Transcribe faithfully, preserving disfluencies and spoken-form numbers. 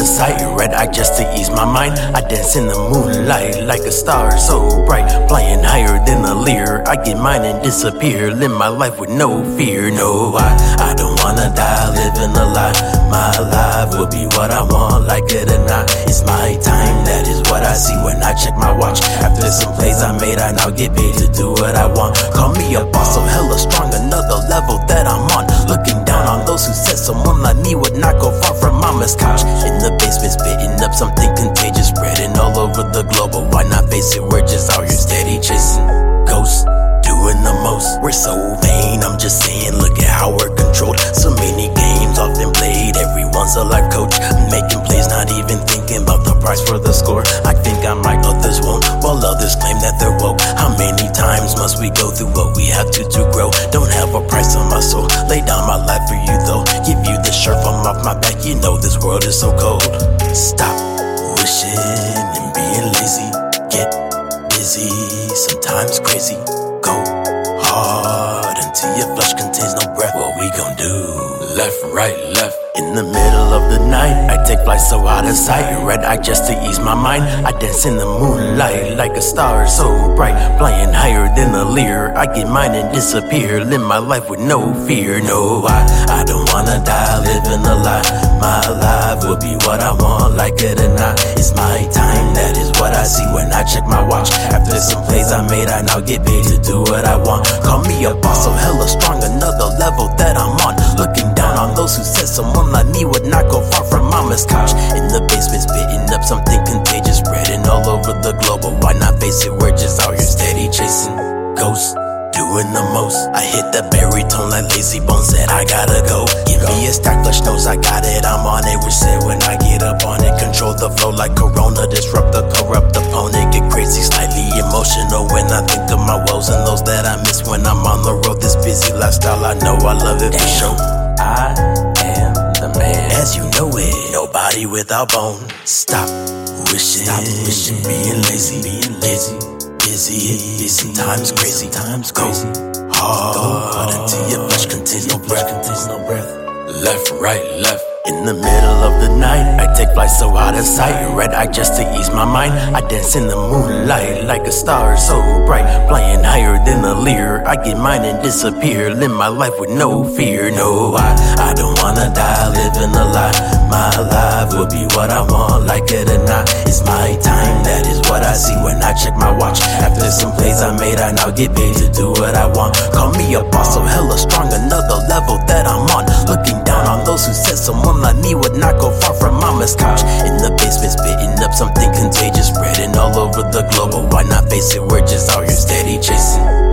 of sight. Red eye just to ease my mind. I dance in the moonlight like a star so bright, flying higher than a leer. I get mine and disappear. Live my life with no fear. No, I, I don't wanna die living a lie. My life will be what I want, like it or not. It's my time, that is what I see when I check my watch. After some plays I made, I now get paid to do what I want. Call me a boss, I'm hella strong, another level that I'm on. Looking down on those who said someone like me would not go far from mama's couch. In the basement spitting up something contagious, spreading all over the globe, but why not face it, we're just out here steady chasing ghosts, doing the most. We're so vain, I'm just saying, look at how we're controlled. So many games often played, everyone's a life coach, making plays, not even thinking about the price for the score. I think I might, others won't, while others claim that they're woke. How many times must we go through what we have to to grow? Don't have a price on my soul, lay down my life for you though. Give you the shirt from off my back, you know this world is so cold. Stop wishing and being lazy, get busy, sometimes crazy. Go hard until your flesh contains no breath. What we gon' do? Left, right, left. In the middle of the night, I take flight so out of sight. Red eye just to ease my mind. I dance in the moonlight like a star so bright, flying higher than a leer. I get mine and disappear. Live my life with no fear. No, I, I don't wanna die living a lie. My life will be what I want, like it or not. It's my time, that is what I see when I check my watch. After some plays I made, I now get paid to do what I want. Call me a boss, I'm hella strong, another level that I'm on. Looking down on those who said someone like me would not go far from mama's couch. In the basement spitting up something contagious, spreading all over the globe, but why not face it, we're just out here steady chasing ghosts, doing the most. I hit the baritone like Lazy Bones, said I gotta go. Give me a stack, flush nose, I got it, I'm on it. Which said when I get up on it, control the flow like Corona, disrupt the corrupt opponent. Get crazy, slightly emotional when I think of my woes and those that I miss when I'm on the road. This busy lifestyle, I know I love it for sure. I am the man, as you know it, nobody without bone. Stop wishing, stop wishing, being lazy, being lazy, busy, busy, times crazy, times go crazy. Hard until your flesh contains no breath, contains no breath. Left, right, left. In the middle of the night, I take flight so out of sight. Red eye just to ease my mind. I dance in the moonlight like a star so bright, flying higher than a leer. I get mine and disappear. Live my life with no fear. No, I, I don't wanna die living a lie. My life will be what I want, like it or not. It's my time, that is what I see when I check my watch. After some plays I made, I now get paid to do what I want. Call me a boss, I'm hella strong, another level that I'm on. Looking down on those who said someone like me would not go far from mama's couch. In the basement spitting up something contagious, spreading all over the globe, but why not face it, we're just out here steady chasing